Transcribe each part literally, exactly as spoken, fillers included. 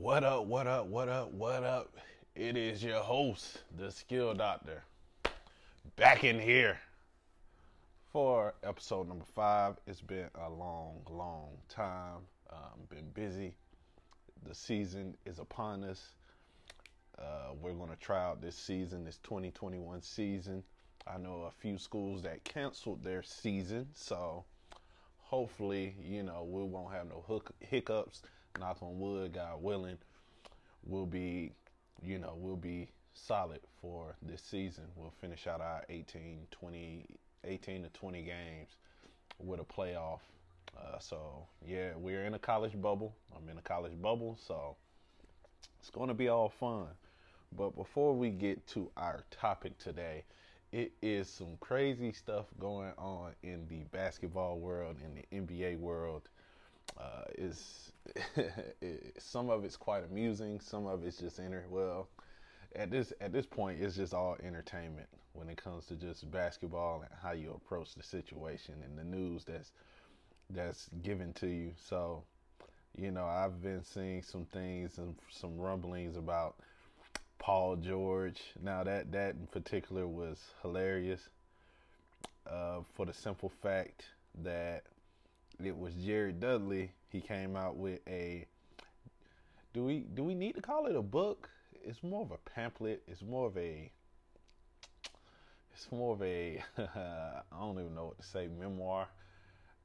What up, what up, what up, what up? It is your host, the Skill Doctor, back in here for episode number five. It's been a long, long time. Um, been busy. The season is upon us. Uh, we're going to try out this season, this twenty twenty-one season. I know a few schools that canceled their season, so hopefully, you know, we won't have no hook, hiccups. Knock on wood, God willing, we'll be, you know, we'll be solid for this season. We'll finish out our eighteen, twenty, eighteen to twenty games with a playoff. Uh, so, yeah, we're in a college bubble. I'm in a college bubble, so it's going to be all fun. But before we get to our topic today, it is some crazy stuff going on in the basketball world, in the N B A world. Uh, is it, some of it's quite amusing, some of it's just enter. Well, at this at this point, it's just all entertainment when it comes to just basketball and how you approach the situation and the news that's that's given to you. So, you know, I've been seeing some things and some rumblings about Paul George. Now that that in particular was hilarious, uh, for the simple fact that it was Jerry Dudley. He came out with a, do we do we need to call it a book? It's more of a pamphlet. It's more of a, it's more of a, I don't even know what to say, memoir,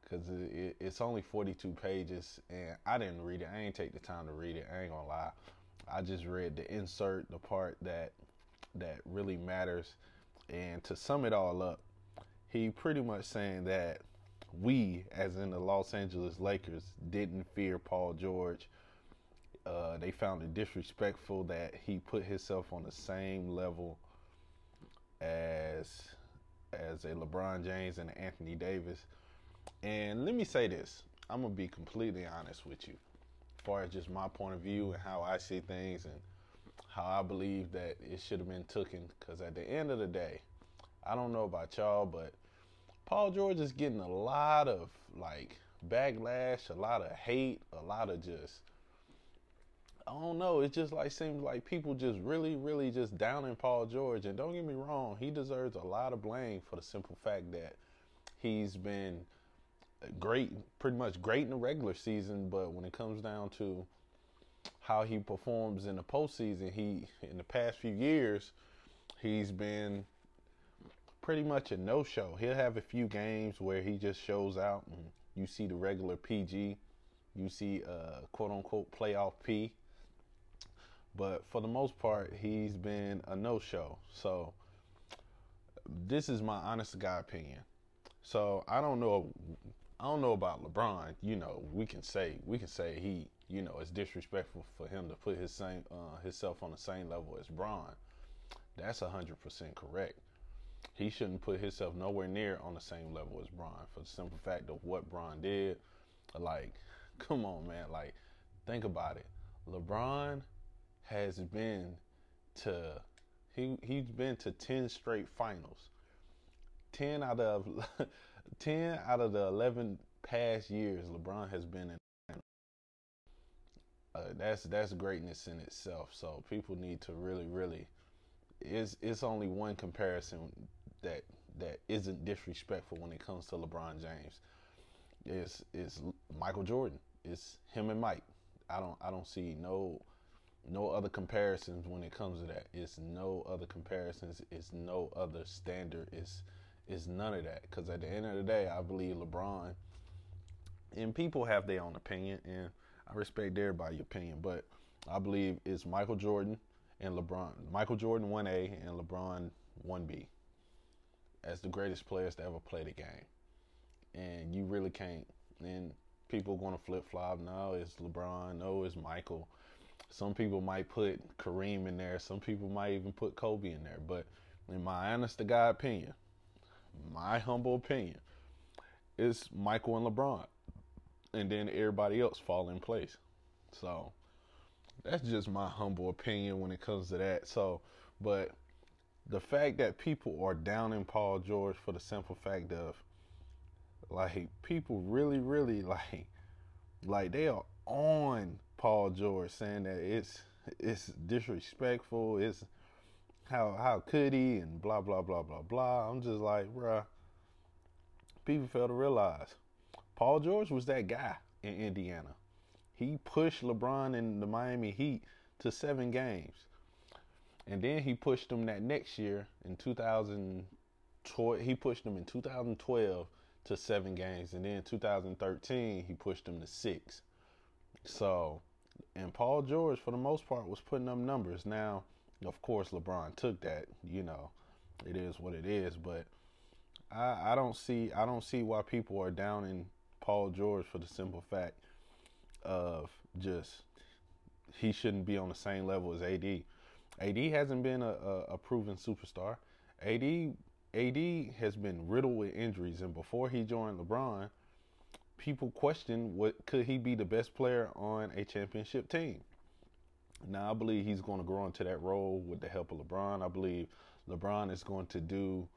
because it, it, it's only forty-two pages, and I didn't read it. I ain't take the time to read it. I ain't gonna lie. I just read the insert, the part that that really matters. And to sum it all up, he pretty much saying that we, as in the Los Angeles Lakers, didn't fear Paul George. Uh, they found it disrespectful that he put himself on the same level as as a LeBron James and Anthony Davis. And let me say this. I'm going to be completely honest with you. As far as just my point of view and how I see things and how I believe that it should have been taken. Because at the end of the day, I don't know about y'all, but Paul George is getting a lot of, like, backlash, a lot of hate, a lot of just, I don't know. It just, like, seems like people just really, really just downing Paul George. And don't get me wrong, he deserves a lot of blame for the simple fact that he's been great, pretty much great in the regular season. But when it comes down to how he performs in the postseason, he, in the past few years, he's been pretty much a no-show. He'll have a few games where he just shows out, and you see the regular P G, you see uh, quote-unquote playoff P, but for the most part, he's been a no-show. So this is my honest guy opinion. So I don't know, I don't know about LeBron. You know, we can say we can say he, you know, it's disrespectful for him to put his same uh, himself on the same level as Bron. That's a hundred percent correct. He shouldn't put himself nowhere near on the same level as Bron for the simple fact of what Bron did. Like, come on, man. Like, think about it. LeBron has been to, he, he's been to ten straight finals. ten out of ten out of the eleven past years, LeBron has been in. Uh, that's, that's greatness in itself. So people need to really, really, It's, it's only one comparison that that isn't disrespectful when it comes to LeBron James. It's, it's Michael Jordan. It's him and Mike. I don't I don't see no no other comparisons when it comes to that. It's no other comparisons. It's no other standard. It's, it's none of that. Because at the end of the day, I believe LeBron, and people have their own opinion, and I respect everybody's opinion, but I believe it's Michael Jordan and LeBron. Michael Jordan one A and LeBron one B as the greatest players to ever play the game. And you really can't. And people are going to flip-flop. No, it's LeBron. No, it's Michael. Some people might put Kareem in there. Some people might even put Kobe in there. But in my honest to God opinion, my humble opinion, it's Michael and LeBron. And then everybody else fall in place. So that's just my humble opinion when it comes to that. So, but the fact that people are downing Paul George for the simple fact of, like, people really, really, like, like they are on Paul George, saying that it's it's disrespectful. It's how how could he and blah blah blah blah blah. I'm just like, bruh, people fail to realize Paul George was that guy in Indiana. He pushed LeBron and the Miami Heat to seven games, and then he pushed them that next year in two thousand twelve. He pushed them in two thousand twelve to seven games, and then in two thousand thirteen he pushed them to six. So, and Paul George, for the most part, was putting up numbers. Now, of course, LeBron took that. You know, it is what it is. But I, I don't see, I don't see why people are downing Paul George for the simple fact of just he shouldn't be on the same level as A D. A D hasn't been a, a, a proven superstar. A D, A D has been riddled with injuries, and before he joined LeBron, people question what could he be the best player on a championship team. Now I believe he's going to grow into that role with the help of LeBron. I believe LeBron is going to do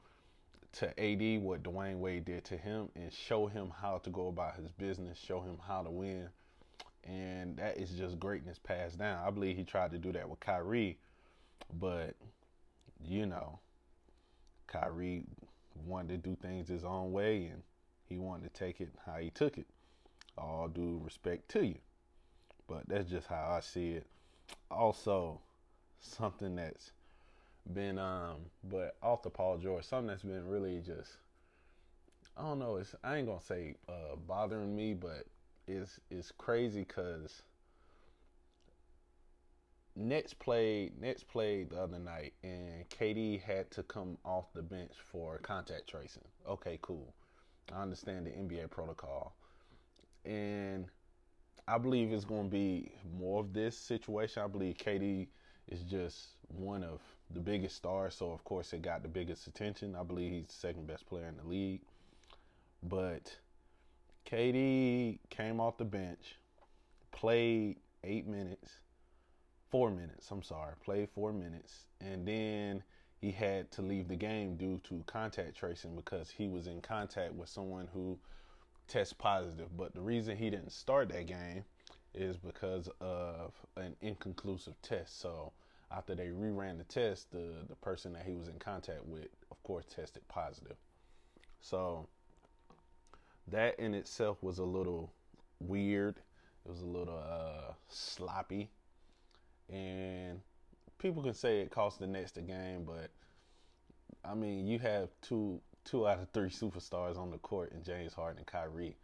to A D what Dwayne Wade did to him and show him how to go about his business, show him how to win. And that is just greatness passed down. I believe he tried to do that with Kyrie, but you know, Kyrie wanted to do things his own way and he wanted to take it how he took it. All due respect to you. But that's just how I see it. Also, something that's been, um, but off the Paul George, something that's been really just, I don't know, it's, I ain't going to say uh, bothering me, but it's, it's crazy because Nets played, Nets played the other night and K D had to come off the bench for contact tracing. Okay, cool. I understand the N B A protocol. And I believe it's going to be more of this situation. I believe K D is just one of the biggest stars. So, of course, it got the biggest attention. I believe he's the second best player in the league. But K D came off the bench, played eight minutes, four minutes, I'm sorry, played four minutes. And then he had to leave the game due to contact tracing because he was in contact with someone who tests positive. But the reason he didn't start that game is because of an inconclusive test. So after they reran the test, the, the person that he was in contact with, of course, tested positive. So that in itself was a little weird. It was a little uh, sloppy. And people can say it cost the Nets the game, but I mean, you have two two out of three superstars on the court in James Harden and Kyrie.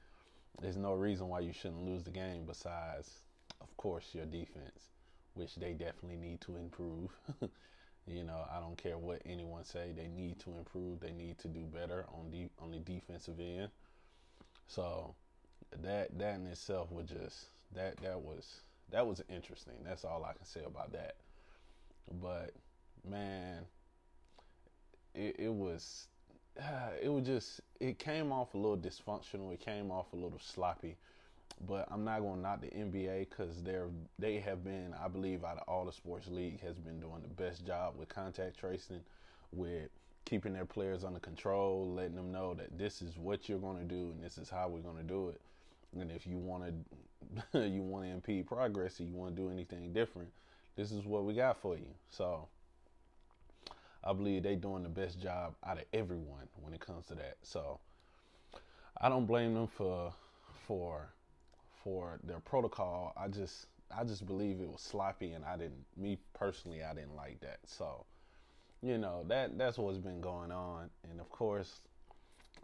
There's no reason why you shouldn't lose the game besides, of course, your defense, which they definitely need to improve. You know, I don't care what anyone say. They need to improve. They need to do better on the on the defensive end. So that that in itself was just that that was that was interesting. That's all I can say about that. But man, it, it was, uh, it was just, it came off a little dysfunctional. It came off a little sloppy. But I'm not gonna knock the N B A because they're they have been, I believe, out of all the sports league, has been doing the best job with contact tracing, with keeping their players under control, letting them know that this is what you're gonna do and this is how we're gonna do it. And if you wanna, you wanna impede progress, or you wanna do anything different, this is what we got for you. So I believe they doing the best job out of everyone when it comes to that. So I don't blame them for for for their protocol. I just I just believe it was sloppy, and I didn't me personally I didn't like that. So, you know, that that's what's been going on. And of course,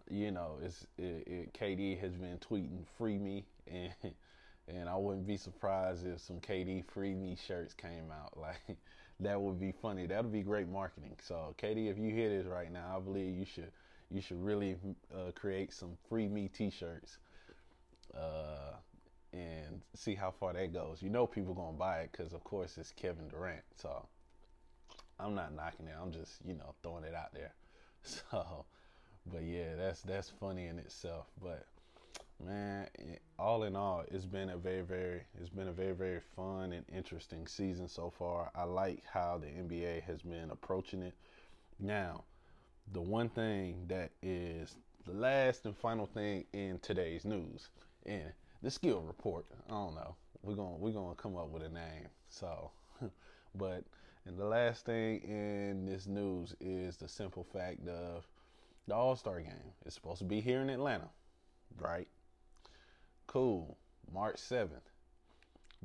you know, it's it, it, K D has been tweeting free me, and And I wouldn't be surprised if some K D Free Me shirts came out. Like, that would be funny. That would be great marketing. So, K D, if you hear this right now, I believe you should you should really uh, create some Free Me t-shirts uh, and see how far that goes. You know people going to buy it because, of course, it's Kevin Durant. So, I'm not knocking it. I'm just, you know, throwing it out there. So, but, yeah, that's that's funny in itself. But man, all in all, it's been a very, very, it's been a very, very fun and interesting season so far. I like how the N B A has been approaching it. Now, the one thing that is the last and final thing in today's news, and the skill report, I don't know, we're gonna we're gonna come up with a name. So, but and the last thing in this news is the simple fact of the All-Star Game. It's supposed to be here in Atlanta, right? Cool, March seventh.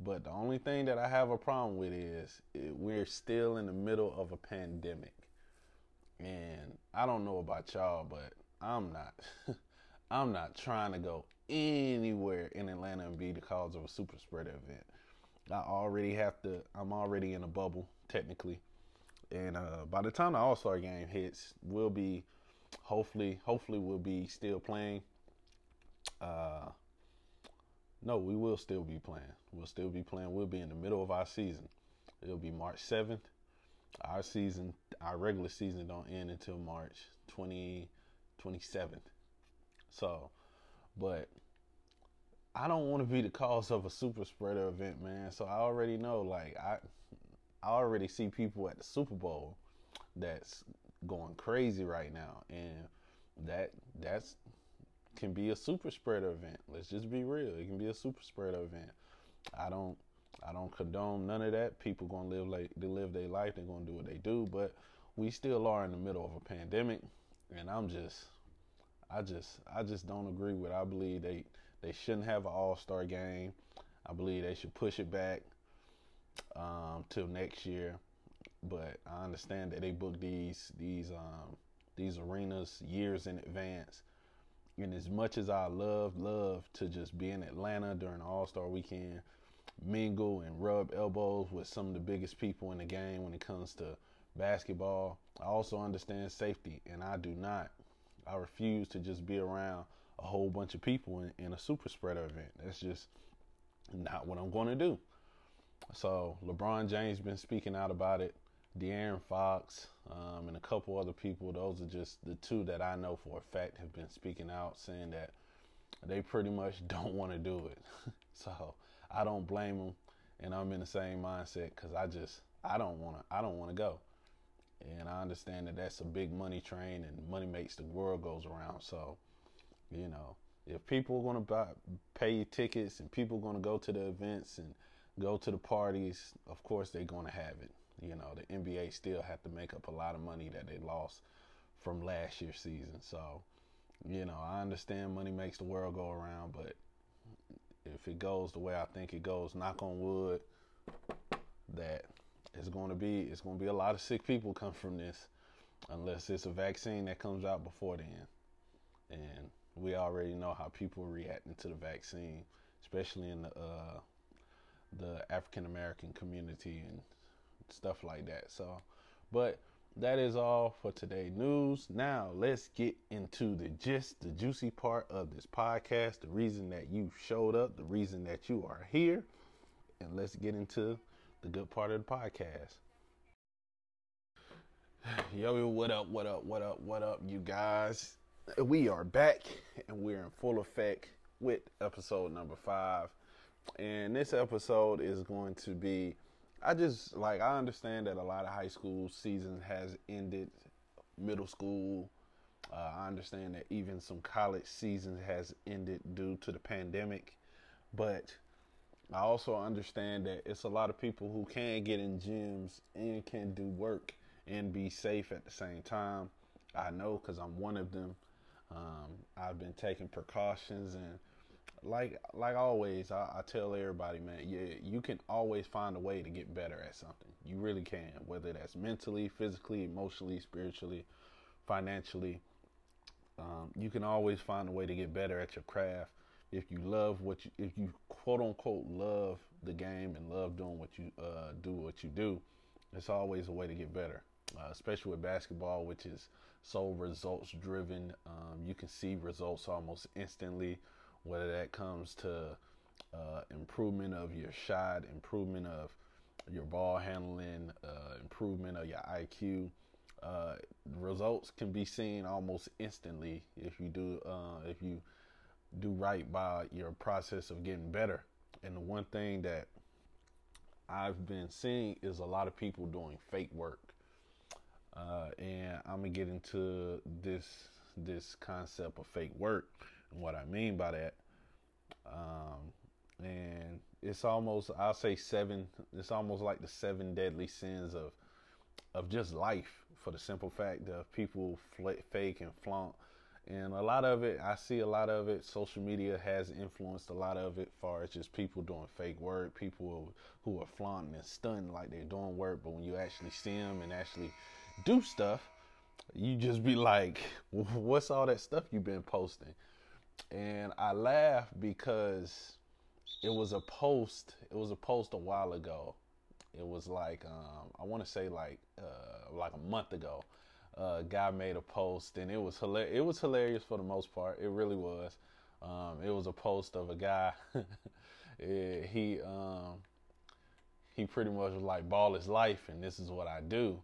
But the only thing that I have a problem with is it, we're still in the middle of a pandemic. And I don't know about y'all, but I'm not I'm not trying to go anywhere in Atlanta and be the cause of a super spreader event. I already have to, I'm already in a bubble, technically. And uh, by the time the All-Star Game hits, we'll be, hopefully, hopefully we'll be still playing. Uh, no, we will still be playing. We'll still be playing. We'll be in the middle of our season. It'll be March seventh. Our season, our regular season don't end until March twenty-seventh. So, but I don't want to be the cause of a super spreader event, man. So I already know, like, I, I already see people at the Super Bowl that's going crazy right now. And that that's can be a super spreader event. Let's just be real. It can be a super spreader event. I don't I don't condone none of that. People going to live like they live their life. They're going to do what they do. But we still are in the middle of a pandemic. And I'm just... I just I just don't agree with it. I believe they, they shouldn't have an All-Star Game. I believe they should push it back um, till next year. But I understand that they book these these um, these arenas years in advance. And as much as I love love to just be in Atlanta during the All-Star Weekend, mingle and rub elbows with some of the biggest people in the game when it comes to basketball, I also understand safety, and I do not. I refuse to just be around a whole bunch of people in, in a super spreader event. That's just not what I'm going to do. So LeBron James been speaking out about it. De'Aaron Fox um, and a couple other people. Those are just the two that I know for a fact have been speaking out, saying that they pretty much don't want to do it. So I don't blame them, and I'm in the same mindset because I just I don't want to I don't want to go. And I understand that that's a big money train, and money makes the world goes around. So, you know, if people are going to buy, pay you tickets, and people are going to go to the events and go to the parties, of course they're going to have it. You know, the N B A still have to make up a lot of money that they lost from last year's season. So, you know, I understand money makes the world go around, but if it goes the way I think it goes, knock on wood, that... It's going to be it's going to be a lot of sick people come from this, unless it's a vaccine that comes out before then. And we already know how people are reacting to the vaccine, especially in the uh, the African American community and stuff like that. So, but that is all for today's news. Now let's get into the gist, the juicy part of this podcast, the reason that you showed up, the reason that you are here, and let's get into the good part of the podcast. Yo, what up, what up, what up, what up, you guys? We are back, and we're in full effect with episode number five. And this episode is going to be, I just, like, I understand that a lot of high school season has ended, middle school. Uh, I understand that even some college seasons has ended due to the pandemic. But I also understand that it's a lot of people who can get in gyms and can do work and be safe at the same time. I know because I'm one of them. Um, I've been taking precautions, and like like always, I, I tell everybody, man, yeah, you can always find a way to get better at something. You really can, whether that's mentally, physically, emotionally, spiritually, financially. Um, you can always find a way to get better at your craft. If you love what you, if you quote unquote love the game and love doing what you uh, do, what you do, it's always a way to get better, uh, especially with basketball, which is so results driven. Um, you can see results almost instantly, whether that comes to uh, improvement of your shot, improvement of your ball handling, uh, improvement of your I Q. Uh, results can be seen almost instantly if you do, uh, if you do right by your process of getting better. And the one thing that I've been seeing is a lot of people doing fake work. Uh, and I'm gonna get into this this concept of fake work and what I mean by that. Um, and it's almost, I'll say seven, it's almost like the seven deadly sins of of just life, for the simple fact of people fl- fake and flaunt. And a lot of it, I see a lot of it, social media has influenced a lot of it, far as just people doing fake work, people who are flaunting and stunting like they're doing work, but when you actually see them and actually do stuff, you just be like, what's all that stuff you've been posting? And I laugh because it was a post, it was a post a while ago. It was like, um, I want to say like, uh, like a month ago, a uh, guy made a post, and it was hilarious. It was hilarious for the most part. It really was. Um, it was a post of a guy. it, he, um, he pretty much was like, ball is life, and this is what I do.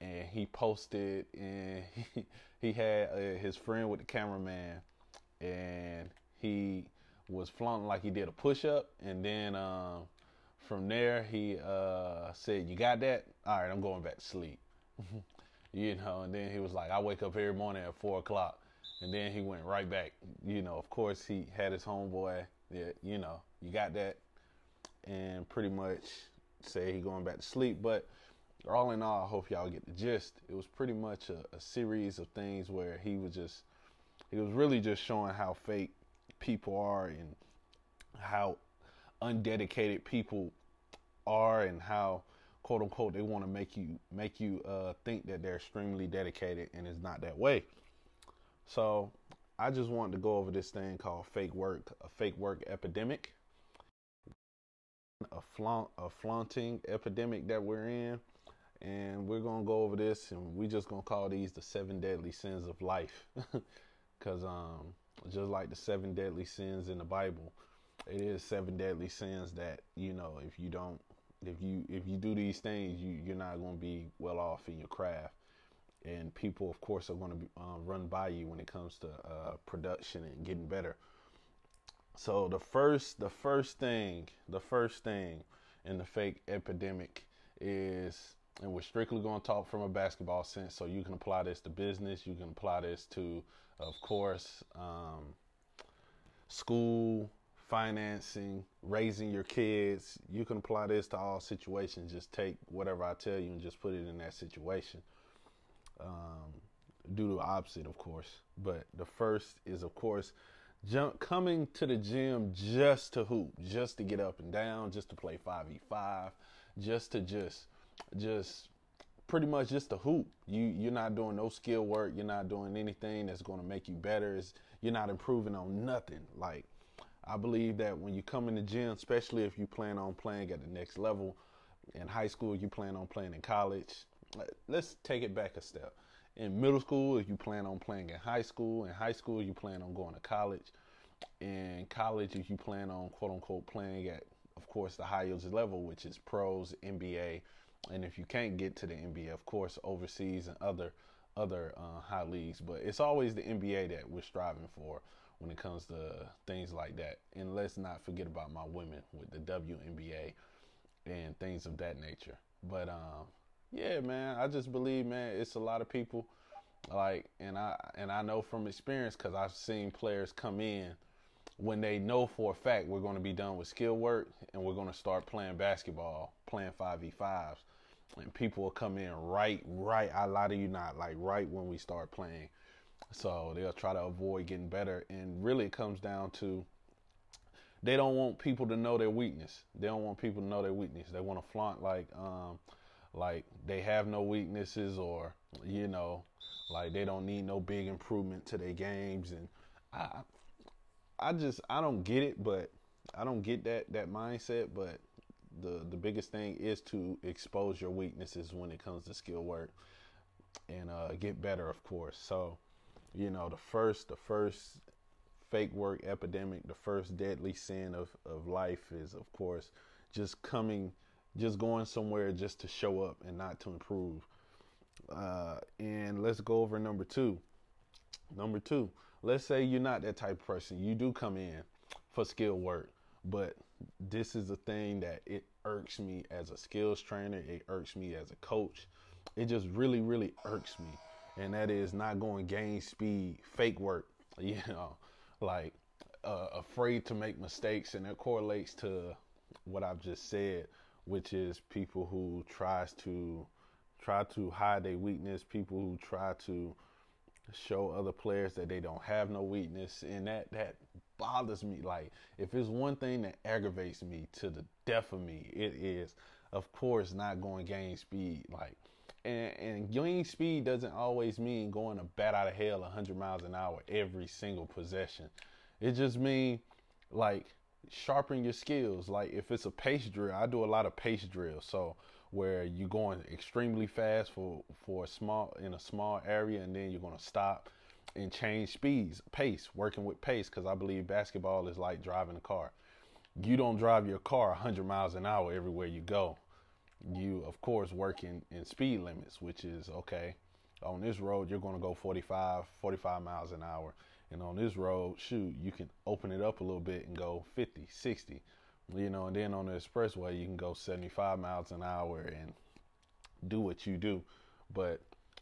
And he posted, and he, he had uh, his friend with the cameraman, and he was flaunting like he did a push-up, and then um, from there he uh, said, you got that? All right, I'm going back to sleep. You know, and then he was like, I wake up every morning at four o'clock, and then he went right back. You know, of course, he had his homeboy, yeah, you know, you got that, and pretty much said he going back to sleep. But all in all, I hope y'all get the gist. It was pretty much a, a series of things where he was just, he was really just showing how fake people are and how undedicated people are and how, quote unquote, they want to make you make you uh, think that they're extremely dedicated, and it's not that way. So I just wanted to go over this thing called fake work, a fake work epidemic, a flaunt, a flaunting epidemic that we're in. And we're going to go over this, and we're just going to call these the seven deadly sins of life. Because um, just like the seven deadly sins in the Bible, it is seven deadly sins that, you know, if you don't, if you if you do these things, you, you're not going to be well off in your craft. And people, of course, are going to uh, run by you when it comes to uh, production and getting better. So the first, the first thing, the first thing in the fake epidemic is... and we're strictly going to talk from a basketball sense, so you can apply this to business. You can apply this to, of course, um, school, financing, raising your kids. You can apply this to all situations. Just take whatever I tell you and just put it in that situation. Um, do the opposite, of course. But the first is, of course, jump, coming to the gym just to hoop, just to get up and down, just to play five v five, just to just... just pretty much just a hoop. You, you're not doing no skill work. You're not doing anything that's going to make you better. It's, you're not improving on nothing. Like, I believe that when you come in the gym, especially if you plan on playing at the next level in high school, you plan on playing in college. Let's take it back a step. In middle school, if you plan on playing in high school, in high school, you plan on going to college. In college, if you plan on, quote unquote, playing at, of course, the highest level, which is pros, N B A, and if you can't get to the N B A, of course, overseas and other other uh, high leagues. But it's always the N B A that we're striving for when it comes to things like that. And let's not forget about my women with the W N B A and things of that nature. But um, yeah, man, I just believe, man, it's a lot of people like, and I and I know from experience, because I've seen players come in when they know for a fact we're going to be done with skill work and we're going to start playing basketball, playing five v fives. And people will come in right, right, I lie to you not, like right when we start playing. So they'll try to avoid getting better. And really it comes down to, they don't want people to know their weakness. They don't want people to know their weakness. They want to flaunt like, um, like they have no weaknesses, or, you know, like they don't need no big improvement to their games. And I... I just, I don't get it, but I don't get that, that mindset. But the, the biggest thing is to expose your weaknesses when it comes to skill work and uh, get better, of course. So, you know, the first, the first fake work epidemic, the first deadly sin of, of life is, of course, just coming, just going somewhere just to show up and not to improve. Uh, and let's go over number two. Number two, let's say you're not that type of person. You do come in for skill work, but this is the thing that it irks me as a skills trainer. It irks me as a coach. It just really, really irks me. And that is not going game speed, fake work. You know, like uh, afraid to make mistakes, and it correlates to what I've just said, which is people who tries to try to hide their weakness, people who try to show other players that they don't have no weakness, and that that bothers me. Like, if it's one thing that aggravates me to the death of me, it is, of course, not going game speed. Like, and, and game speed doesn't always mean going a bat out of hell one hundred miles an hour every single possession. It just means, like, sharpen your skills. Like, if it's a pace drill, I do a lot of pace drills, so where you're going extremely fast for for a small in a small area, and then you're going to stop and change speeds, pace, working with pace, because I believe basketball is like driving a car. You don't drive your car one hundred miles an hour everywhere you go. You, of course, work in, in speed limits, which is, okay, on this road, you're going to go forty-five miles an hour. And on this road, shoot, you can open it up a little bit and go fifty, sixty. You know, and then on the expressway, you can go seventy-five miles an hour and do what you do. But,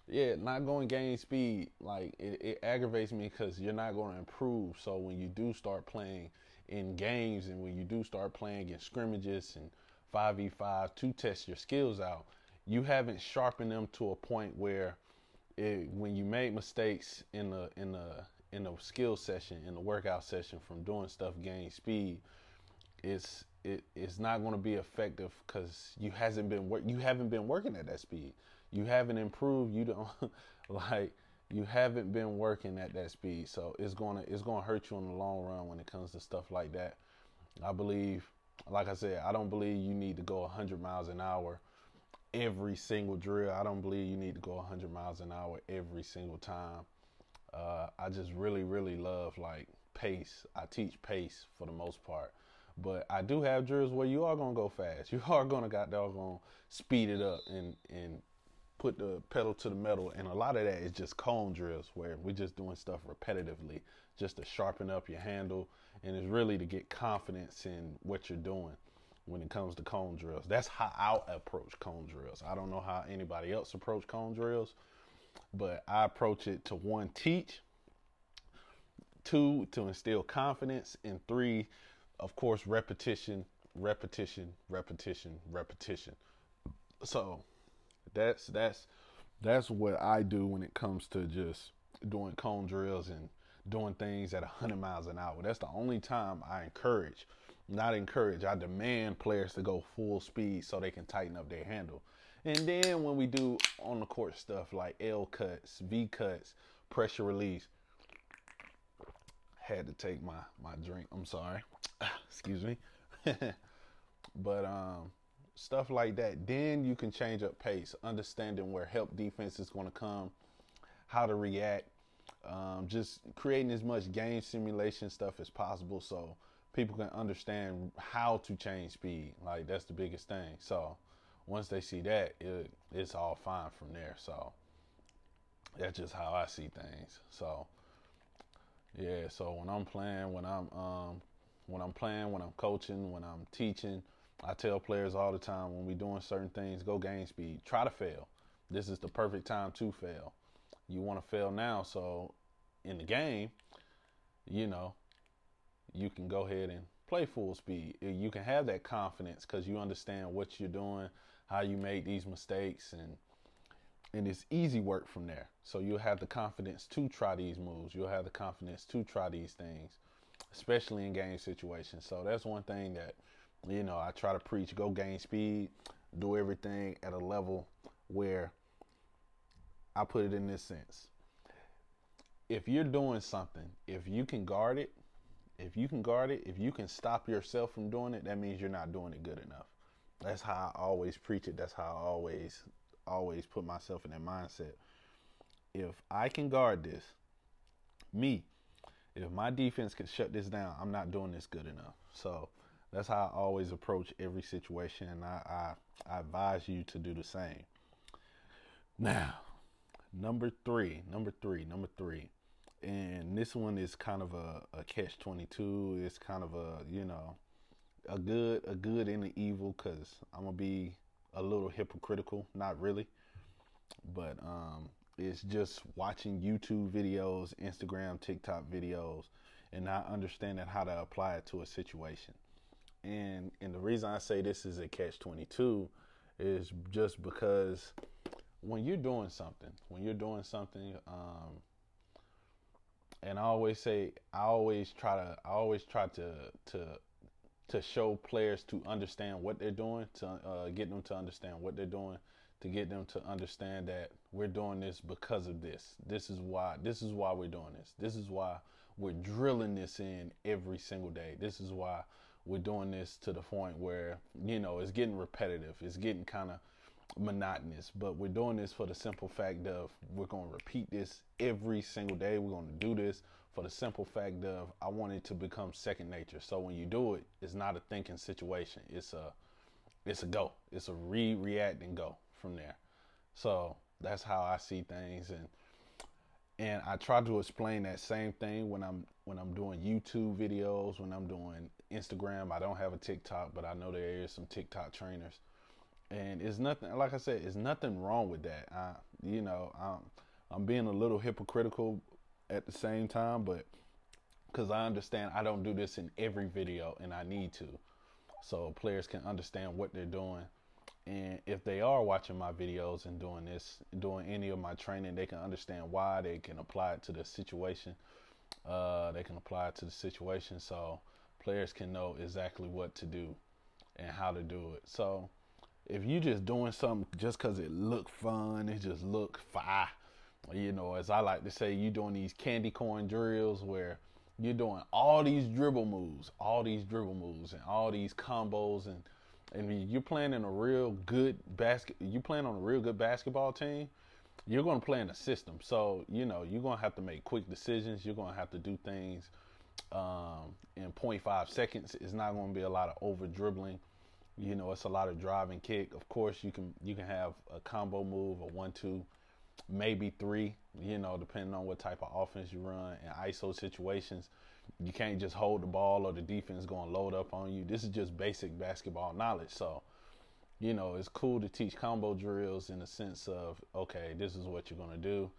yeah, not going game speed, like, it, it aggravates me, because you're not going to improve. So when you do start playing in games, and when you do start playing in scrimmages and five v five to test your skills out, you haven't sharpened them to a point where it, when you made mistakes in the, in the, in the skill session, in the workout session from doing stuff game speed, it's it, it's not going to be effective, because you hasn't been wor- you haven't been working at that speed. You haven't improved. You don't like you haven't been working at that speed. So it's gonna it's gonna hurt you in the long run when it comes to stuff like that. I believe, like I said, I don't believe you need to go one hundred miles an hour every single drill. I don't believe you need to go one hundred miles an hour every single time. Uh, I just really, really love, like, pace. I teach pace for the most part. But I do have drills where you are going to go fast. You are going to got doggone speed it up and, and put the pedal to the metal. And a lot of that is just cone drills where we're just doing stuff repetitively just to sharpen up your handle. And it's really to get confidence in what you're doing when it comes to cone drills. That's how I approach cone drills. I don't know how anybody else approach cone drills, but I approach it to, one, teach, two, to instill confidence, and three, of course, repetition, repetition, repetition, repetition. So that's that's that's what I do when it comes to just doing cone drills and doing things at one hundred miles an hour. That's the only time I encourage, not encourage, I demand players to go full speed so they can tighten up their handle. And then when we do on the court stuff like L cuts, V cuts, pressure release, had to take my, my drink. I'm sorry. Excuse me. But um, stuff like that, then you can change up pace, understanding where help defense is going to come, how to react, um, just creating as much game simulation stuff as possible so people can understand how to change speed. Like, that's the biggest thing. So once they see that, it, it's all fine from there. So that's just how I see things. So, yeah, so when I'm playing, when I'm um, when I'm playing, when I'm coaching, when I'm teaching, I tell players all the time, when we're doing certain things, go game speed. Try to fail. This is the perfect time to fail. You want to fail now, so in the game, you know, you can go ahead and play full speed. You can have that confidence because you understand what you're doing, how you made these mistakes, and and it's easy work from there. So you'll have the confidence to try these moves. You'll have the confidence to try these things, especially in game situations. So that's one thing that, you know, I try to preach. Go game speed. Do everything at a level where, I put it in this sense. If you're doing something, if you can guard it, if you can guard it, if you can stop yourself from doing it, that means you're not doing it good enough. That's how I always preach it. That's how I always, always put myself in that mindset. If I can guard this, me, if my defense can shut this down, I'm not doing this good enough. So that's how I always approach every situation, and I, I, I advise you to do the same. Now, number three, number three, number three. And this one is kind of a, a catch twenty-two. It's kind of a, you know, a good, a good and an evil, because I'm going to be a little hypocritical. Not really. But um, it's just watching YouTube videos, Instagram, TikTok videos, and not understanding how to apply it to a situation. And and the reason I say this is a catch twenty-two is just because when you're doing something, when you're doing something, um, and I always say, I always try to, I always try to to to show players to understand what they're doing, to uh, get them to understand what they're doing, to get them to understand that we're doing this because of this. This is why. This is why we're doing this. This is why we're drilling this in every single day. This is why we're doing this to the point where, you know, it's getting repetitive. It's getting kind of monotonous, but we're doing this for the simple fact of we're going to repeat this every single day. We're going to do this for the simple fact of I want it to become second nature. So when you do it, it's not a thinking situation. It's a, it's a go. It's a re-react and go from there. So that's how I see things. And And I try to explain that same thing when I'm when I'm doing YouTube videos, when I'm doing Instagram. I don't have a TikTok, but I know there is some TikTok trainers, and it's nothing. Like I said, it's nothing wrong with that. I, you know, I'm I'm being a little hypocritical at the same time, but because I understand I don't do this in every video, and I need to, so players can understand what they're doing. And if they are watching my videos and doing this, doing any of my training, they can understand why. They can apply it to the situation. Uh, they can apply it to the situation, so players can know exactly what to do and how to do it. So if you're just doing something just because it look fun, it just look fire, you know, as I like to say, you're doing these candy corn drills where you're doing all these dribble moves, all these dribble moves and all these combos and and you're playing in a real good basket, you're playing on a real good basketball team, you're going to play in a system. So, you know, you're going to have to make quick decisions. You're going to have to do things um, in point five seconds. It's not going to be a lot of over dribbling. You know, it's a lot of drive and kick. Of course, you can you can have a combo move, a one, two, maybe three, you know, depending on what type of offense you run. In I S O situations, you can't just hold the ball or the defense going to load up on you. This is just basic basketball knowledge. So, you know, it's cool to teach combo drills in the sense of, okay, this is what you're going to do.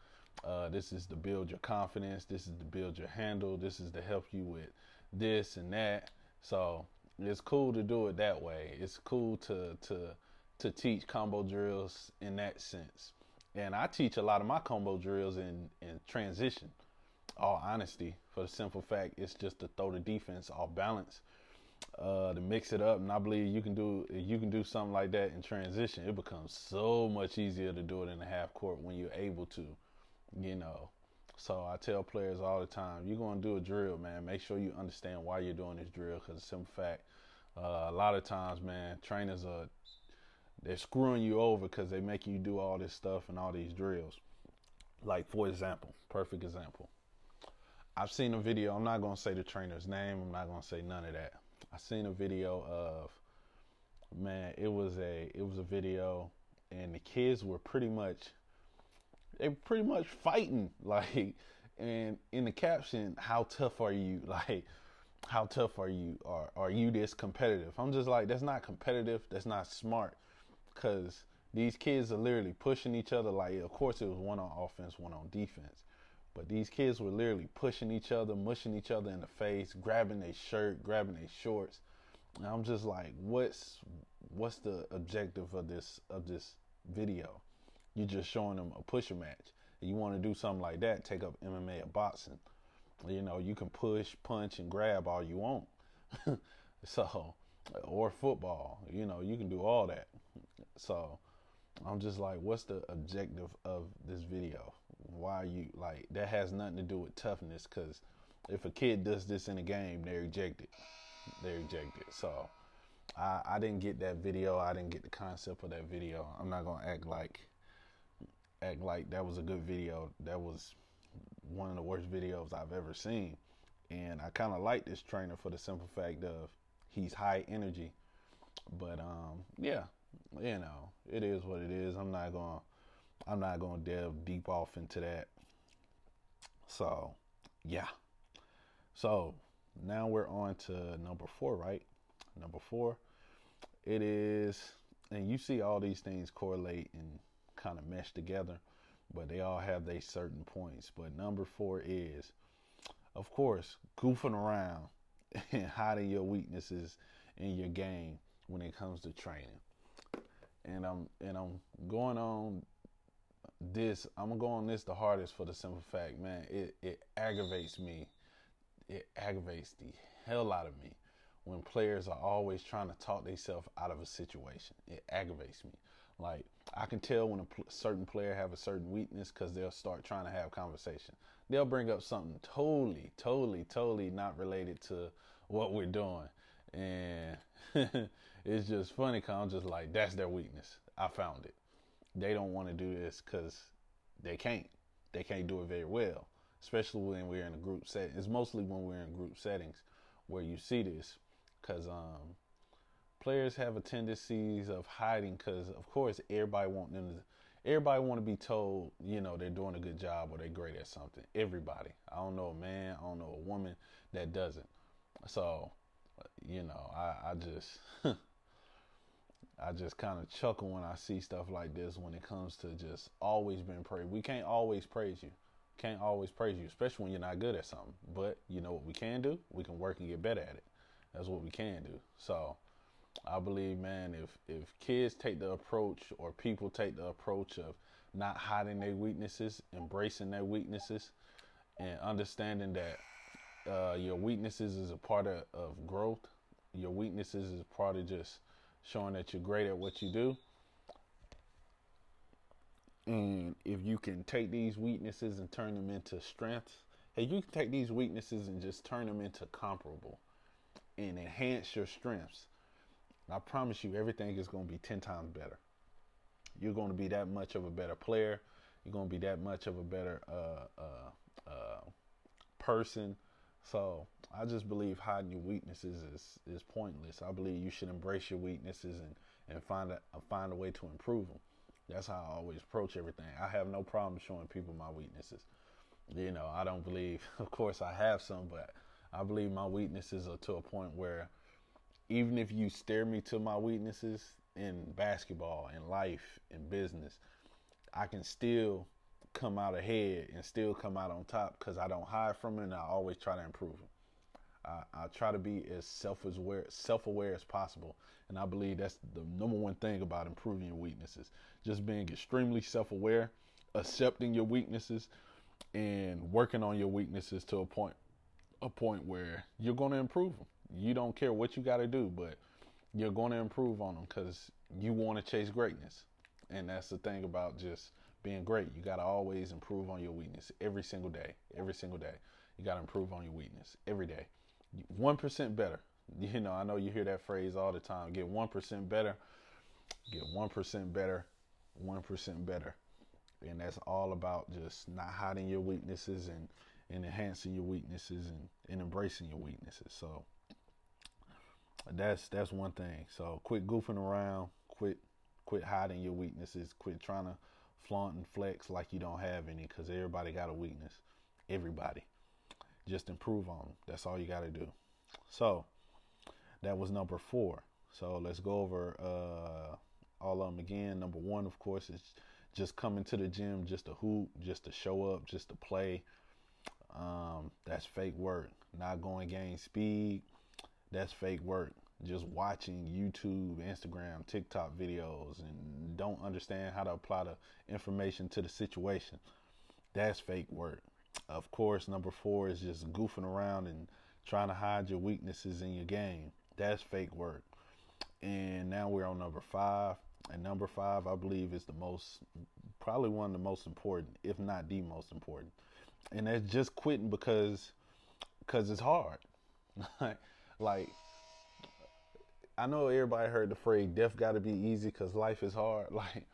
Uh, this is to build your confidence. This is to build your handle. This is to help you with this and that. So it's cool to do it that way. It's cool to to to teach combo drills in that sense. And I teach a lot of my combo drills in, in transition, all honesty, for the simple fact it's just to throw the defense off balance, uh, to mix it up. And I believe you can do you can do something like that in transition. It becomes so much easier to do it in the half court when you're able to, you know. So I tell players all the time, you're going to do a drill, man. Make sure you understand why you're doing this drill, because the simple fact, uh, a lot of times, man, trainers are, they're screwing you over because they make you do all this stuff and all these drills. Like, for example, perfect example. I've seen a video. I'm not going to say the trainer's name. I'm not going to say none of that. I seen a video of, man, it was a it was a video, and the kids were pretty much, they were pretty much fighting. Like, and in the caption, how tough are you? Like, how tough are you? Are, are you this competitive? I'm just like, that's not competitive. That's not smart. Because these kids are literally pushing each other. Like, of course, it was one on offense, one on defense. But these kids were literally pushing each other, mushing each other in the face, grabbing their shirt, grabbing their shorts. And I'm just like, what's what's the objective of this of this video? You're just showing them a pusher match. And you want to do something like that, take up M M A or boxing. You know, you can push, punch, and grab all you want. So, or football, you know, you can do all that. So I'm just like, what's the objective of this video? Why are you like, that has nothing to do with toughness, because if a kid does this in a game, they're ejected. They're ejected. So I, I didn't get that video. I didn't get the concept of that video. I'm not gonna act like act like that was a good video. That was one of the worst videos I've ever seen. And I kind of like this trainer for the simple fact of he's high energy. But um yeah, you know, it is what it is. I'm not gonna I'm not gonna delve deep off into that. So yeah. So now we're on to number four, right? Number four. It is, and you see all these things correlate and kind of mesh together, but they all have their certain points. But number four is of course, goofing around and hiding your weaknesses in your game when it comes to training. And I'm and I'm going on this. I'm gonna go on this the hardest for the simple fact, man. It it aggravates me. It aggravates the hell out of me when players are always trying to talk themselves out of a situation. It aggravates me. Like, I can tell when a pl- certain player have a certain weakness because they'll start trying to have conversation. They'll bring up something totally, totally, totally not related to what we're doing. And it's just funny because I'm just like, that's their weakness. I found it. They don't want to do this because they can't. They can't do it very well, especially when we're in a group setting. It's mostly when we're in group settings where you see this because um, players have a tendencies of hiding because, of course, everybody want them to, everybody want to be told, you know, they're doing a good job or they're great at something. Everybody. I don't know a man, I don't know a woman that doesn't. So, you know, I, I just, I just kind of chuckle when I see stuff like this when it comes to just always being praised. We can't always praise you. Can't always praise you, especially when you're not good at something. But you know what we can do? We can work and get better at it. That's what we can do. So I believe, man, if if kids take the approach or people take the approach of not hiding their weaknesses, embracing their weaknesses, and understanding that uh, your weaknesses is a part of, of growth, your weaknesses is a part of just showing that you're great at what you do. And if you can take these weaknesses and turn them into strengths, hey, you can take these weaknesses and just turn them into comparable and enhance your strengths. And I promise you, everything is going to be ten times better. You're going to be that much of a better player. You're going to be that much of a better uh, uh, uh, person. So I just believe hiding your weaknesses is, is pointless. I believe you should embrace your weaknesses and, and find a, find a way to improve them. That's how I always approach everything. I have no problem showing people my weaknesses. You know, I don't believe, of course I have some, but I believe my weaknesses are to a point where even if you steer me to my weaknesses in basketball, in life, in business, I can still come out ahead and still come out on top because I don't hide from it and I always try to improve it. I, I try to be as self-aware, self-aware as possible. And I believe that's the number one thing about improving your weaknesses. Just being extremely self-aware, accepting your weaknesses, and working on your weaknesses to a point, a point where you're going to improve them. You don't care what you got to do, but you're going to improve on them because you want to chase greatness. And that's the thing about just being great. You got to always improve on your weakness every single day, every single day. You got to improve on your weakness every day. one percent better. You know, I know you hear that phrase all the time. Get one percent better. Get one percent better. one percent better. And that's all about just not hiding your weaknesses and, and enhancing your weaknesses and, and embracing your weaknesses. So that's that's one thing. So quit goofing around. Quit quit hiding your weaknesses. Quit trying to flaunt and flex like you don't have any because everybody got a weakness. Everybody. Just improve on them. That's all you got to do. So that was number four. So let's go over uh, all of them again. Number one, of course, is just coming to the gym, just to hoop, just to show up, just to play. Um, that's fake work. Not going game speed. That's fake work. Just watching YouTube, Instagram, TikTok videos and don't understand how to apply the information to the situation. That's fake work. Of course, number four is just goofing around and trying to hide your weaknesses in your game. That's fake work. And now we're on number five. And number five, I believe, is the most, probably one of the most important, if not the most important. And that's just quitting because, because it's hard. Like, I know everybody heard the phrase, death gotta be easy because life is hard. Like,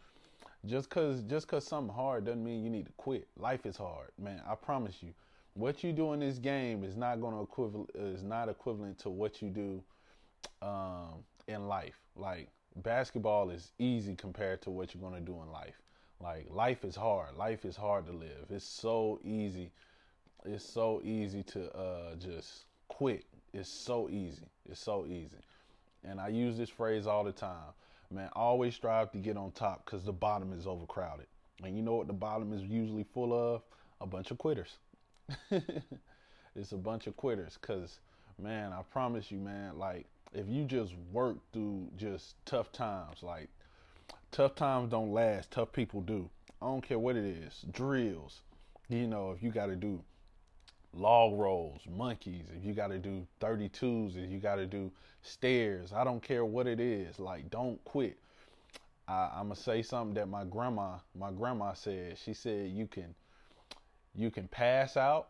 Just cause, just cause something hard doesn't mean you need to quit. Life is hard, man. I promise you, what you do in this game is not going to equivalent is not equivalent to what you do um, in life. Like basketball is easy compared to what you're going to do in life. Like life is hard. Life is hard to live. It's so easy. It's so easy to uh, just quit. It's so easy. It's so easy. And I use this phrase all the time. Man, always strive to get on top because the bottom is overcrowded. And you know what the bottom is usually full of? A bunch of quitters. it's a bunch of quitters. Because, man, I promise you, man, like, if you just work through just tough times, like, tough times don't last. Tough people do. I don't care what it is. Drills. You know, if you got to do log rolls, monkeys, if you got to do thirty-twos, if you got to do stairs, I don't care what it is. Like, don't quit. I, I'm going to say something that my grandma, my grandma said. She said, you can, you can pass out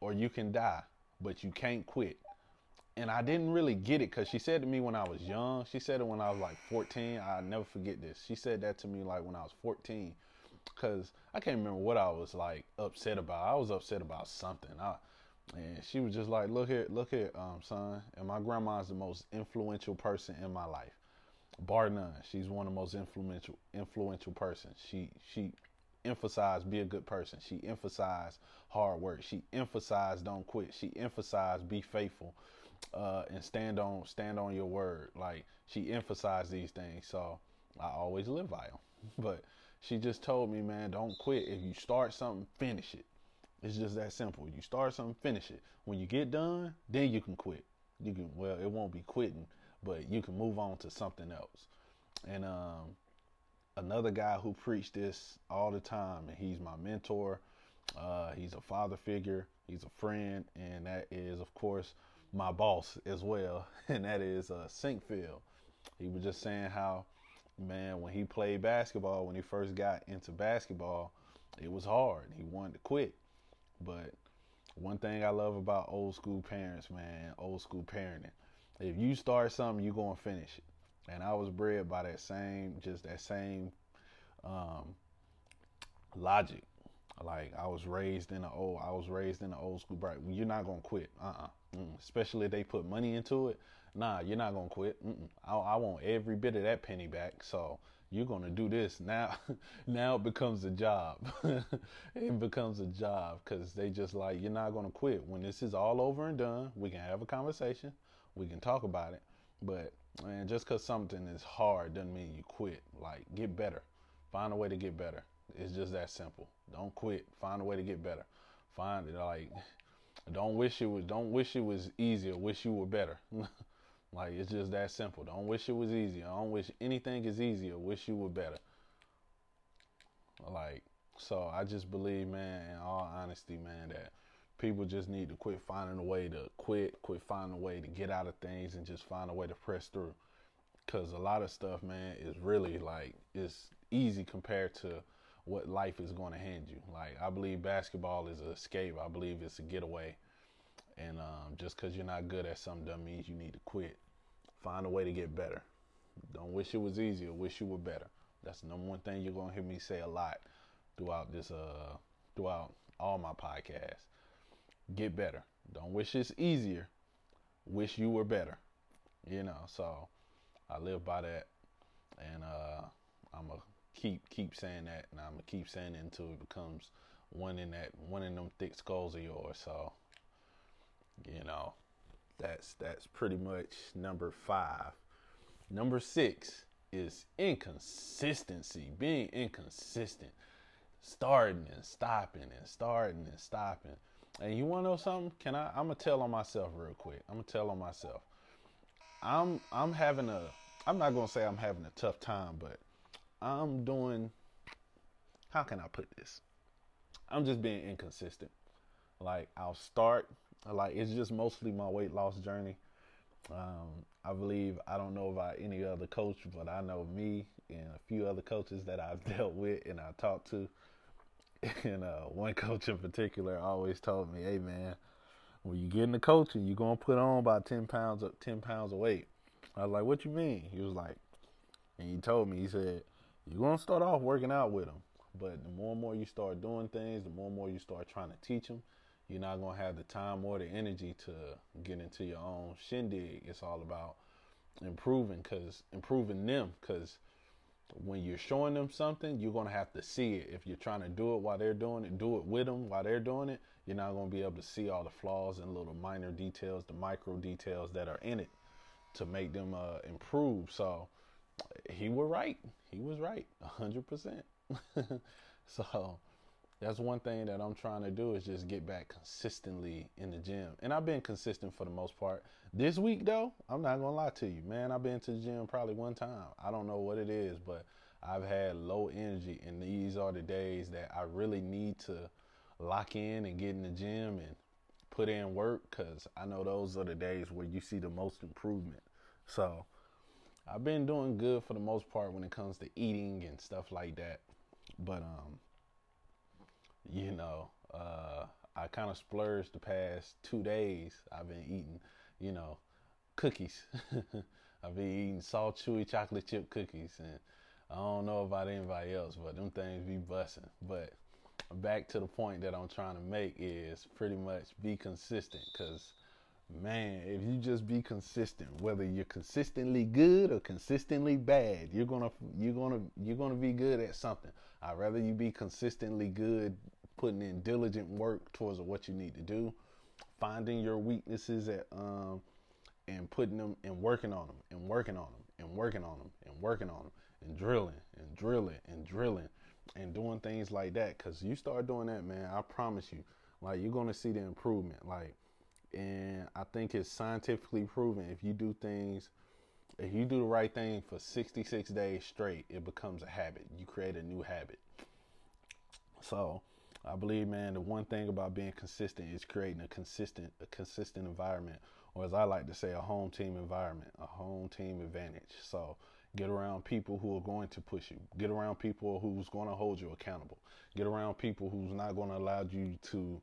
or you can die, but you can't quit. And I didn't really get it, because she said to me when I was young. She said it when I was like fourteen. I'll never forget this. She said that to me like when I was fourteen, because I can't remember what I was like upset about. I was upset about something. I, and she was just like, look here, look here, um, son. And my grandma's the most influential person in my life. Bar none. She's one of the most influential, influential person. She, she emphasized be a good person. She emphasized hard work. She emphasized don't quit. She emphasized be faithful. Uh, and stand on stand on your word. Like, she emphasized these things, so I always live by them. But she just told me, man, don't quit. If you start something, finish it. It's just that simple. You start something, finish it. When you get done, then you can quit. You can, well, it won't be quitting, but you can move on to something else. And um, another guy who preached this all the time, and he's my mentor. Uh, he's a father figure. He's a friend, and that is, of course, my boss as well, and that is uh, Sinkfield. He was just saying how, man, when he played basketball, when he first got into basketball, it was hard. He wanted to quit. But one thing I love about old school parents, man, old school parenting, if you start something, you're going to finish it. And I was bred by that same, just that same um, logic. Like, I was raised in the old, I was raised in the old school, right? You're not going to quit. Uh-uh. Mm-mm. Especially if they put money into it. Nah, you're not going to quit. Mm-mm. I, I want every bit of that penny back. So you're going to do this. Now, now it becomes a job. It becomes a job, because they just like, you're not going to quit. When this is all over and done, we can have a conversation. We can talk about it. But, man, just because something is hard doesn't mean you quit. Like, get better. Find a way to get better. It's just that simple. Don't quit. Find a way to get better. Find it. Like, don't wish it was, don't wish it was easier. Wish you were better. Like, it's just that simple. Don't wish it was easier. Don't wish anything is easier. Wish you were better. Like, so I just believe, man, in all honesty, man, that people just need to quit finding a way to quit, quit finding a way to get out of things, and just find a way to press through. Because a lot of stuff, man, is really, like, it's easy compared to what life is going to hand you. Like, I believe basketball is an escape. I believe it's a getaway. And um, just because you're not good at something doesn't mean you need to quit. Find a way to get better. Don't wish it was easier. Wish you were better. That's the number one thing you're going to hear me say a lot throughout this, uh, throughout all my podcasts. Get better. Don't wish it's easier. Wish you were better. You know, so I live by that. And uh, I'm a Keep keep saying that, and I'm gonna keep saying it until it becomes one in that one in them thick skulls of yours. So, you know, that's that's pretty much number five. Number six is inconsistency. Being inconsistent, starting and stopping and starting and stopping. And you wanna know something? Can I? I'm gonna tell on myself real quick. I'm gonna tell on myself. I'm I'm having a. I'm not gonna say I'm having a tough time, but I'm doing, how can I put this? I'm just being inconsistent. Like, I'll start, like, it's just mostly my weight loss journey. Um, I believe, I don't know about any other coach, but I know me and a few other coaches that I've dealt with and I talked to. And uh, one coach in particular always told me, hey, man, when you get into coaching, you're going to put on about ten pounds, ten pounds of weight. I was like, what you mean? He was like, and he told me, he said, you're going to start off working out with them, but the more and more you start doing things, the more and more you start trying to teach them, you're not going to have the time or the energy to get into your own shindig. It's all about improving, because improving them, because when you're showing them something, you're going to have to see it. If you're trying to do it while they're doing it, do it with them while they're doing it, you're not going to be able to see all the flaws and little minor details, the micro details that are in it to make them uh, improve. So he was right. He was right. A hundred percent. So that's one thing that I'm trying to do, is just get back consistently in the gym. And I've been consistent for the most part. This week, though, I'm not going to lie to you, man. I've been to the gym probably one time. I don't know what it is, but I've had low energy. And these are the days that I really need to lock in and get in the gym and put in work, because I know those are the days where you see the most improvement. So I've been doing good for the most part when it comes to eating and stuff like that. But, um... you know, uh, I kind of splurged the past two days. I've been eating, you know, cookies. I've been eating salt, chewy chocolate chip cookies. And I don't know about anybody else, but them things be busting. But back to the point that I'm trying to make is pretty much be consistent. Because, man, if you just be consistent, whether you're consistently good or consistently bad, you're gonna you're gonna you're gonna be good at something. I'd rather you be consistently good, putting in diligent work towards what you need to do, finding your weaknesses at um and putting them and working on them and working on them and working on them and working on them and drilling and drilling and drilling and doing things like that. Because you start doing that, man, I promise you, like, you're gonna see the improvement. Like. And I think it's scientifically proven, if you do things, if you do the right thing for sixty-six days straight, it becomes a habit. You create a new habit. So I believe, man, the one thing about being consistent is creating a consistent, a consistent environment, or as I like to say, a home team environment, a home team advantage. So get around people who are going to push you. Get around people who's going to hold you accountable. Get around people who's not going to allow you to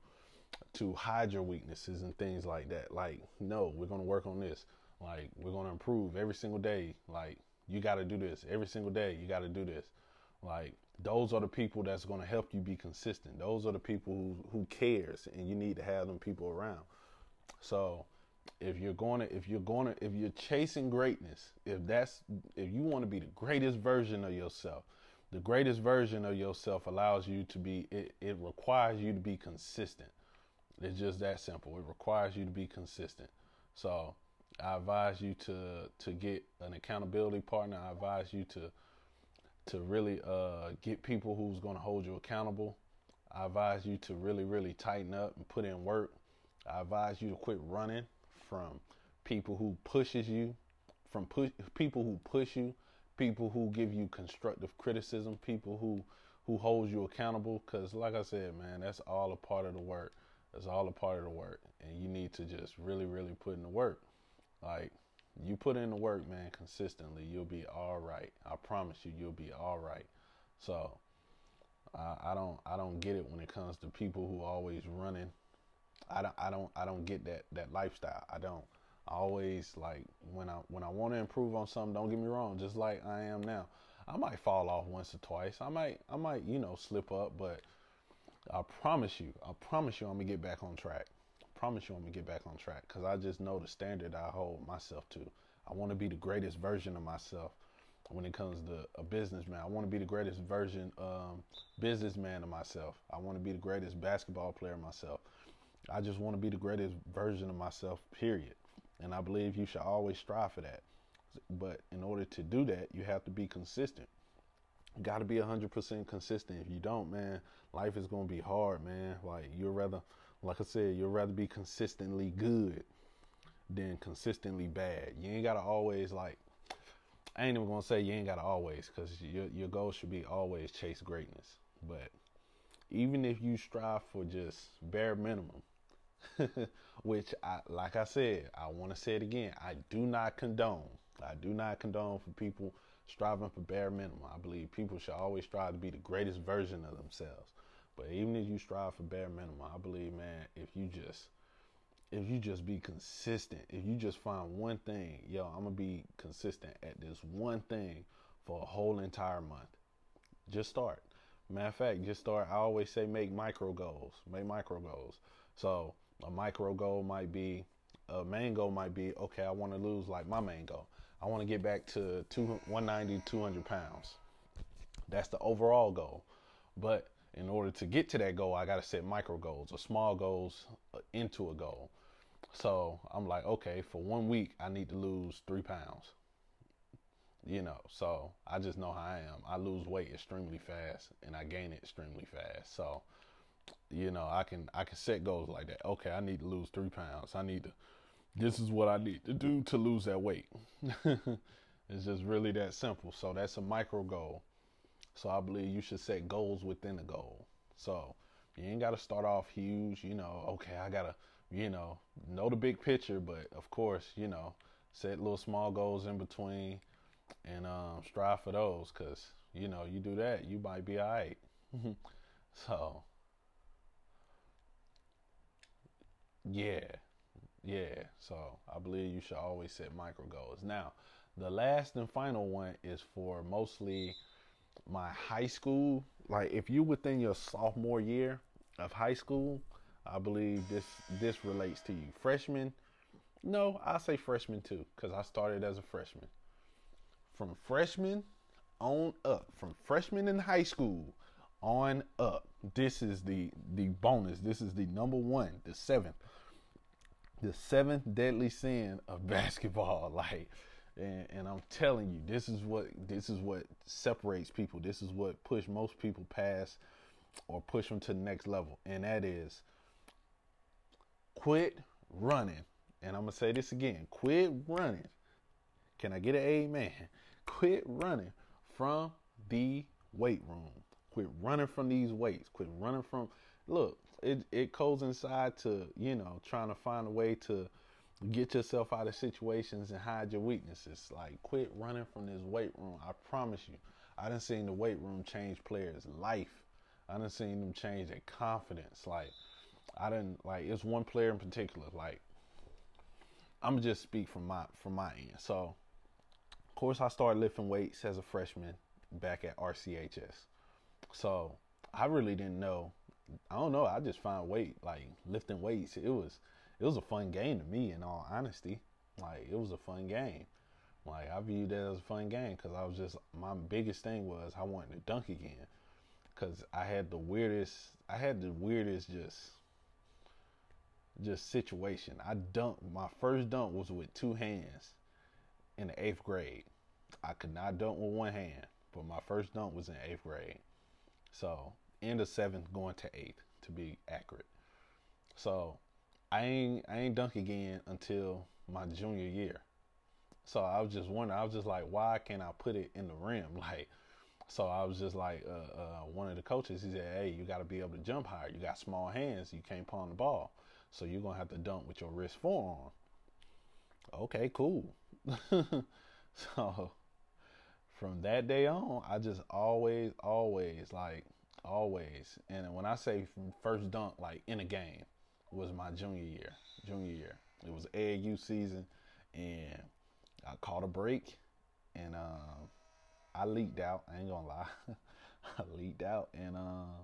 to hide your weaknesses and things like that. Like, no, we're going to work on this. Like, we're going to improve every single day. Like, you got to do this every single day. You got to do this. Like, those are the people that's going to help you be consistent. Those are the people who, who cares, and you need to have them people around. So if you're going to, if you're going to, if you're chasing greatness, if that's, if you want to be the greatest version of yourself, the greatest version of yourself allows you to be, it, it requires you to be consistent. It's just that simple. It requires you to be consistent. So I advise you to to get an accountability partner. I advise you to to really uh, get people who's going to hold you accountable. I advise you to really, really tighten up and put in work. I advise you to quit running from people who pushes you, from push, people who push you, people who give you constructive criticism, people who, who hold you accountable. Because like I said, man, that's all a part of the work. It's all a part of the work, and you need to just really, really put in the work. Like, you put in the work, man, consistently, you'll be all right. I promise you, you'll be all right. So uh, I don't, I don't get it when it comes to people who are always running. I don't, I don't, I don't get that, that lifestyle. I don't. I always, like, when I, when I want to improve on something, don't get me wrong, just like I am now, I might fall off once or twice. I might, I might, you know, slip up, but I promise you, I promise you I'm going to get back on track. I promise you I'm going to get back on track, because I just know the standard I hold myself to. I want to be the greatest version of myself when it comes to a businessman. I want to be the greatest version um, businessman of myself. I want to be the greatest basketball player of myself. I just want to be the greatest version of myself, period. And I believe you should always strive for that. But in order to do that, you have to be consistent. Got to be one hundred percent consistent. If you don't, man, life is going to be hard, man. Like, you'd rather, like I said, you'd rather be consistently good than consistently bad. You ain't got to always, like, I ain't even going to say you ain't got to always, because your, your goal should be always chase greatness. But even if you strive for just bare minimum, which, I, like I said, I want to say it again, I do not condone. I do not condone for people striving for bare minimum. I believe people should always strive to be the greatest version of themselves. But even if you strive for bare minimum, I believe, man, if you just, if you just be consistent, if you just find one thing, yo, I'm gonna be consistent at this one thing for a whole entire month. Just start. Matter of fact, just start. I always say make micro goals. Make micro goals. So a micro goal might be, a main goal might be, okay, I want to lose, like, my main goal. I want to get back to one ninety, two hundred pounds. That's the overall goal. But in order to get to that goal, I got to set micro goals or small goals into a goal. So I'm like, okay, for one week, I need to lose three pounds. You know, so I just know how I am. I lose weight extremely fast and I gain it extremely fast. So You know, I can I can set goals like that. Okay, I need to lose three pounds. I need to. This is what I need to do to lose that weight. It's just really that simple. So that's a micro goal. So I believe you should set goals within a goal. So you ain't got to start off huge. You know, okay, I gotta, you know, know the big picture, but of course, you know, set little small goals in between, and um, strive for those. Cause you know, you do that, you might be all right. So. Yeah, yeah. So I believe you should always set micro goals. Now, the last and final one is for mostly my high school. Like if you within your sophomore year of high school, I believe this this relates to you. Freshman, no, I say freshman too, because I started as a freshman. From freshman on up, from freshman in high school on up, this is the the bonus. This is the number one, the seventh, the seventh deadly sin of basketball. Like, and, and I'm telling you, this is what this is what separates people. This is what push most people past or push them to the next level. And that is quit running. And I'm gonna say this again: quit running. Can I get an amen? Quit running from the weight room. Quit running from these weights. Quit running from, look, it, it goes inside to, you know, trying to find a way to get yourself out of situations and hide your weaknesses. Like, quit running from this weight room. I promise you, I done seen the weight room change players' life. I done seen them change their confidence. Like, I done, like, it's one player in particular. Like, I'm going to just speak from my, from my end. So, of course, I started lifting weights as a freshman back at R C H S. So I really didn't know. I don't know. I just found weight, like lifting weights. It was, it was a fun game to me, in all honesty. Like it was a fun game. Like I viewed that as a fun game because I was just, my biggest thing was I wanted to dunk again because I had the weirdest, I had the weirdest just, just situation. I dunked, my first dunk was with two hands in the eighth grade. I could not dunk with one hand, but my first dunk was in eighth grade. So, end of seventh, going to eighth, to be accurate. So, I ain't I ain't dunk again until my junior year. So, I was just wondering, I was just like, why can't I put it in the rim? Like, so I was just like, uh, uh, one of the coaches, he said, hey, you got to be able to jump higher. You got small hands. You can't palm the ball. So, you're going to have to dunk with your wrist forearm. Okay, cool. So, from that day on, I just always, always, like, always. And when I say first dunk, like, in a game, was my junior year. Junior year. It was A A U season, and I caught a break, and um, I leaked out. I ain't gonna lie. I leaked out, and, uh,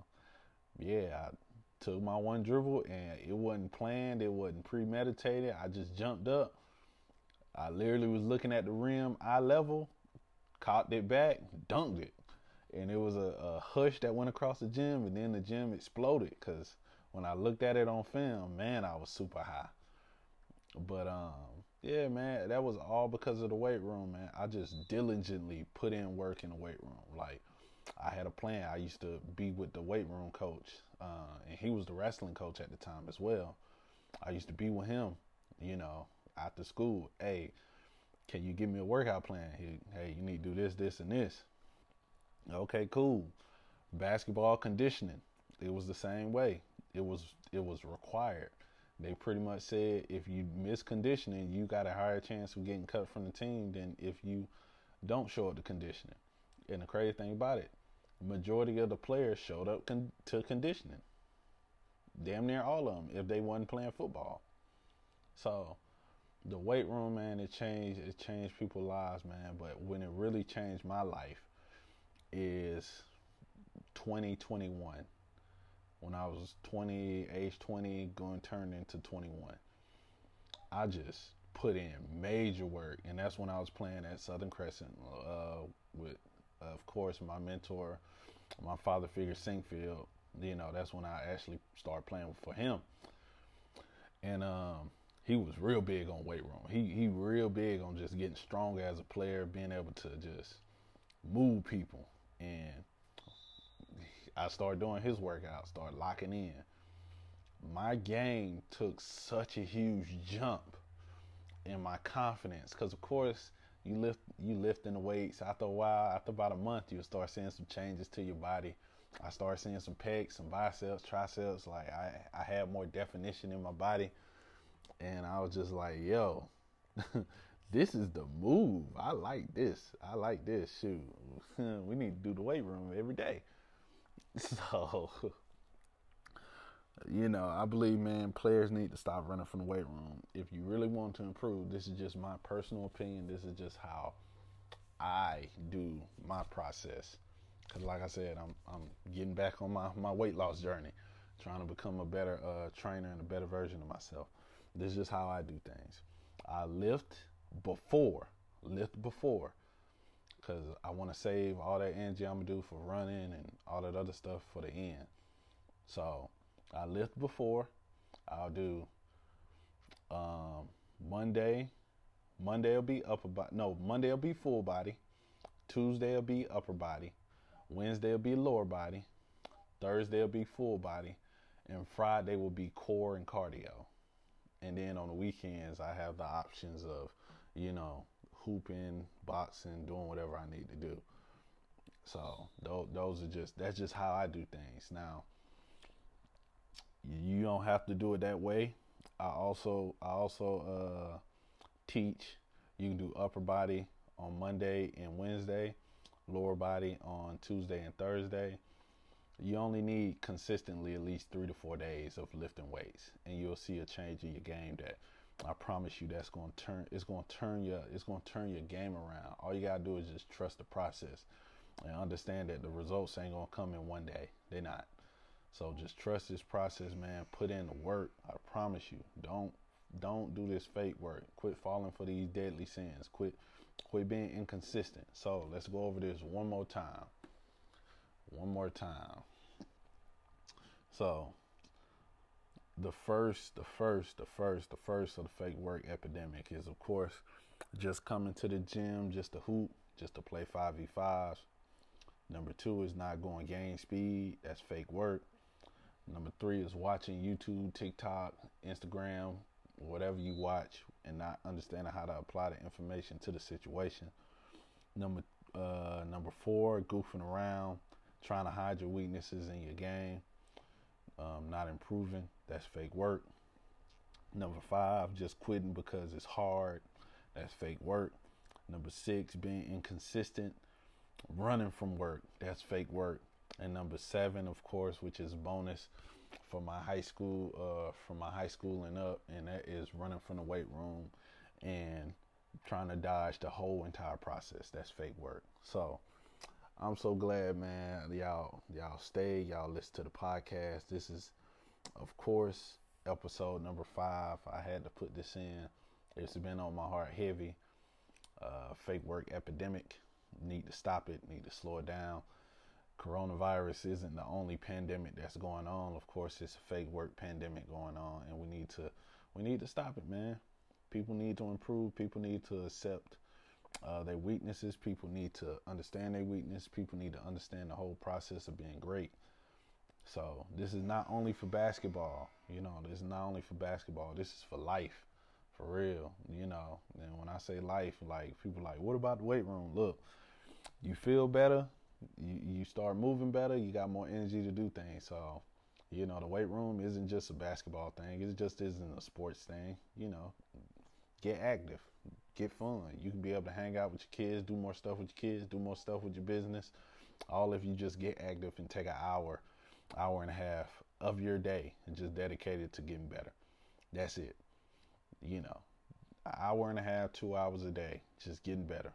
yeah, I took my one dribble, and it wasn't planned. It wasn't premeditated. I just jumped up. I literally was looking at the rim, eye level. Caught it back, dunked it. And it was a, a hush that went across the gym, and then the gym exploded because when I looked at it on film, man, I was super high. But, um, yeah, man, that was all because of the weight room, man. I just diligently put in work in the weight room. Like, I had a plan. I used to be with the weight room coach, uh, and he was the wrestling coach at the time as well. I used to be with him, you know, after school. Hey, can you give me a workout plan? He, hey, you need to do this, this, and this. Okay, cool. Basketball conditioning. It was the same way. It was it was required. They pretty much said if you miss conditioning, you got a higher chance of getting cut from the team than if you don't show up to conditioning. And the crazy thing about it, the majority of the players showed up con- to conditioning. Damn near all of them if they wasn't playing football. So the weight room, man, it changed, it changed people's lives, man. But when it really changed my life is twenty twenty-one. When I was twenty, age twenty, going turned into twenty-one. I just put in major work. And that's when I was playing at Southern Crescent uh, with, of course, my mentor, my father figure, Sinkfield. You know, that's when I actually started playing for him. And, um, he was real big on weight room. He he real big on just getting stronger as a player, being able to just move people. And I started doing his workout, started locking in. my game took such a huge jump in my confidence. Because, of course, you lift you lifting the weights. After a while, after about a month, you'll start seeing some changes to your body. I started seeing some pecs, some biceps, triceps. Like, I, I had more definition in my body. And I was just like, yo, this is the move. I like this. I like this. Shoot, we need to do the weight room every day. So, you know, I believe, man, players need to stop running from the weight room. If you really want to improve, this is just my personal opinion. This is just how I do my process. Because, like I said, I'm I'm getting back on my, my weight loss journey, trying to become a better uh, trainer and a better version of myself. This is just how I do things. I lift before, lift before, because I want to save all that energy I'm going to do for running and all that other stuff for the end. So I lift before. I'll do um, Monday. Monday will be upper body. No, Monday will be full body. Tuesday will be upper body. Wednesday will be lower body. Thursday will be full body. And Friday will be core and cardio. And then on the weekends, I have the options of, you know, hooping, boxing, doing whatever I need to do. So those, those are just, that's just how I do things. Now, you don't have to do it that way. I also, I also uh, teach. You can do upper body on Monday and Wednesday, lower body on Tuesday and Thursday. You only need consistently at least three to four days of lifting weights, and you'll see a change in your game that I promise you that's going to turn, it's going to turn your, it's going to turn your game around. All you got to do is just trust the process and understand that the results ain't going to come in one day. They're not. So just trust this process, man. Put in the work. I promise you. Don't, don't do this fake work. Quit falling for these deadly sins. Quit, quit being inconsistent. So let's go over this one more time. One more time. So the first, the first, the first, the first of the fake work epidemic is, of course, just coming to the gym, just to hoop, just to play five v fives. Number two is not going game speed. That's fake work. Number three is watching YouTube, TikTok, Instagram, whatever you watch, and not understanding how to apply the information to the situation. Number, uh, number four, goofing around, trying to hide your weaknesses in your game, um, not improving. That's fake work. Number five, just quitting because it's hard. That's fake work. Number six, being inconsistent, running from work. That's fake work. And number seven, of course, which is bonus for my high school, uh, from my high school and up, and that is running from the weight room and trying to dodge the whole entire process. That's fake work. So I'm so glad, man, y'all y'all stay, y'all listen to the podcast. This is, of course, episode number five. I had to put this in. It's been on my heart heavy. Uh, fake work epidemic. Need to stop it. Need to slow it down. Coronavirus isn't the only pandemic that's going on. Of course, it's a fake work pandemic going on, and we need to we need to stop it, man. People need to improve. People need to accept Uh, their weaknesses. People need to understand their weakness. People need to understand the whole process of being great. So this is not only for basketball, you know, this is not only for basketball. This is for life, for real, you know. And when I say life, like, people like, what about the weight room? Look, you feel better. You, you start moving better. You got more energy to do things. So, you know, the weight room isn't just a basketball thing. It just isn't a sports thing, you know. Get active. Get fun. You can be able to hang out with your kids, do more stuff with your kids, do more stuff with your business. All if you just get active and take an hour, hour and a half of your day and just dedicate it to getting better. That's it. You know, an hour and a half, two hours a day, just getting better,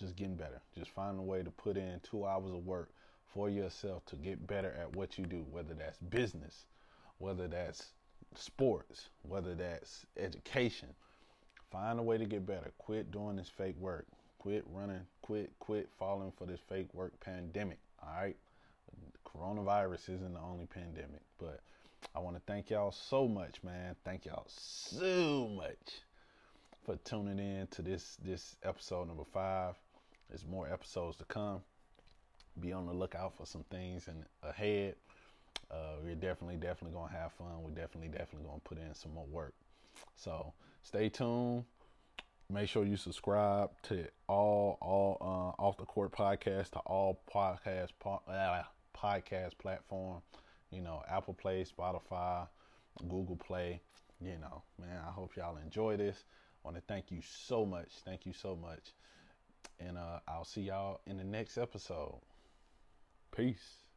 just getting better. Just find a way to put in two hours of work for yourself to get better at what you do, whether that's business, whether that's sports, whether that's education. Find a way to get better. Quit doing this fake work. Quit running. Quit, quit falling for this fake work pandemic. All right. Coronavirus isn't the only pandemic, but I want to thank y'all so much, man. Thank y'all so much for tuning in to this, this episode number five. There's more episodes to come. Be on the lookout for some things in ahead. Uh, we're definitely, definitely going to have fun. We're definitely, definitely going to put in some more work. So stay tuned. Make sure you subscribe to all all uh, Off the Court podcasts, to all podcast po- uh, podcast platform. You know, Apple Play, Spotify, Google Play. You know, man, I hope y'all enjoy this. I want to thank you so much. Thank you so much. And uh, I'll see y'all in the next episode. Peace.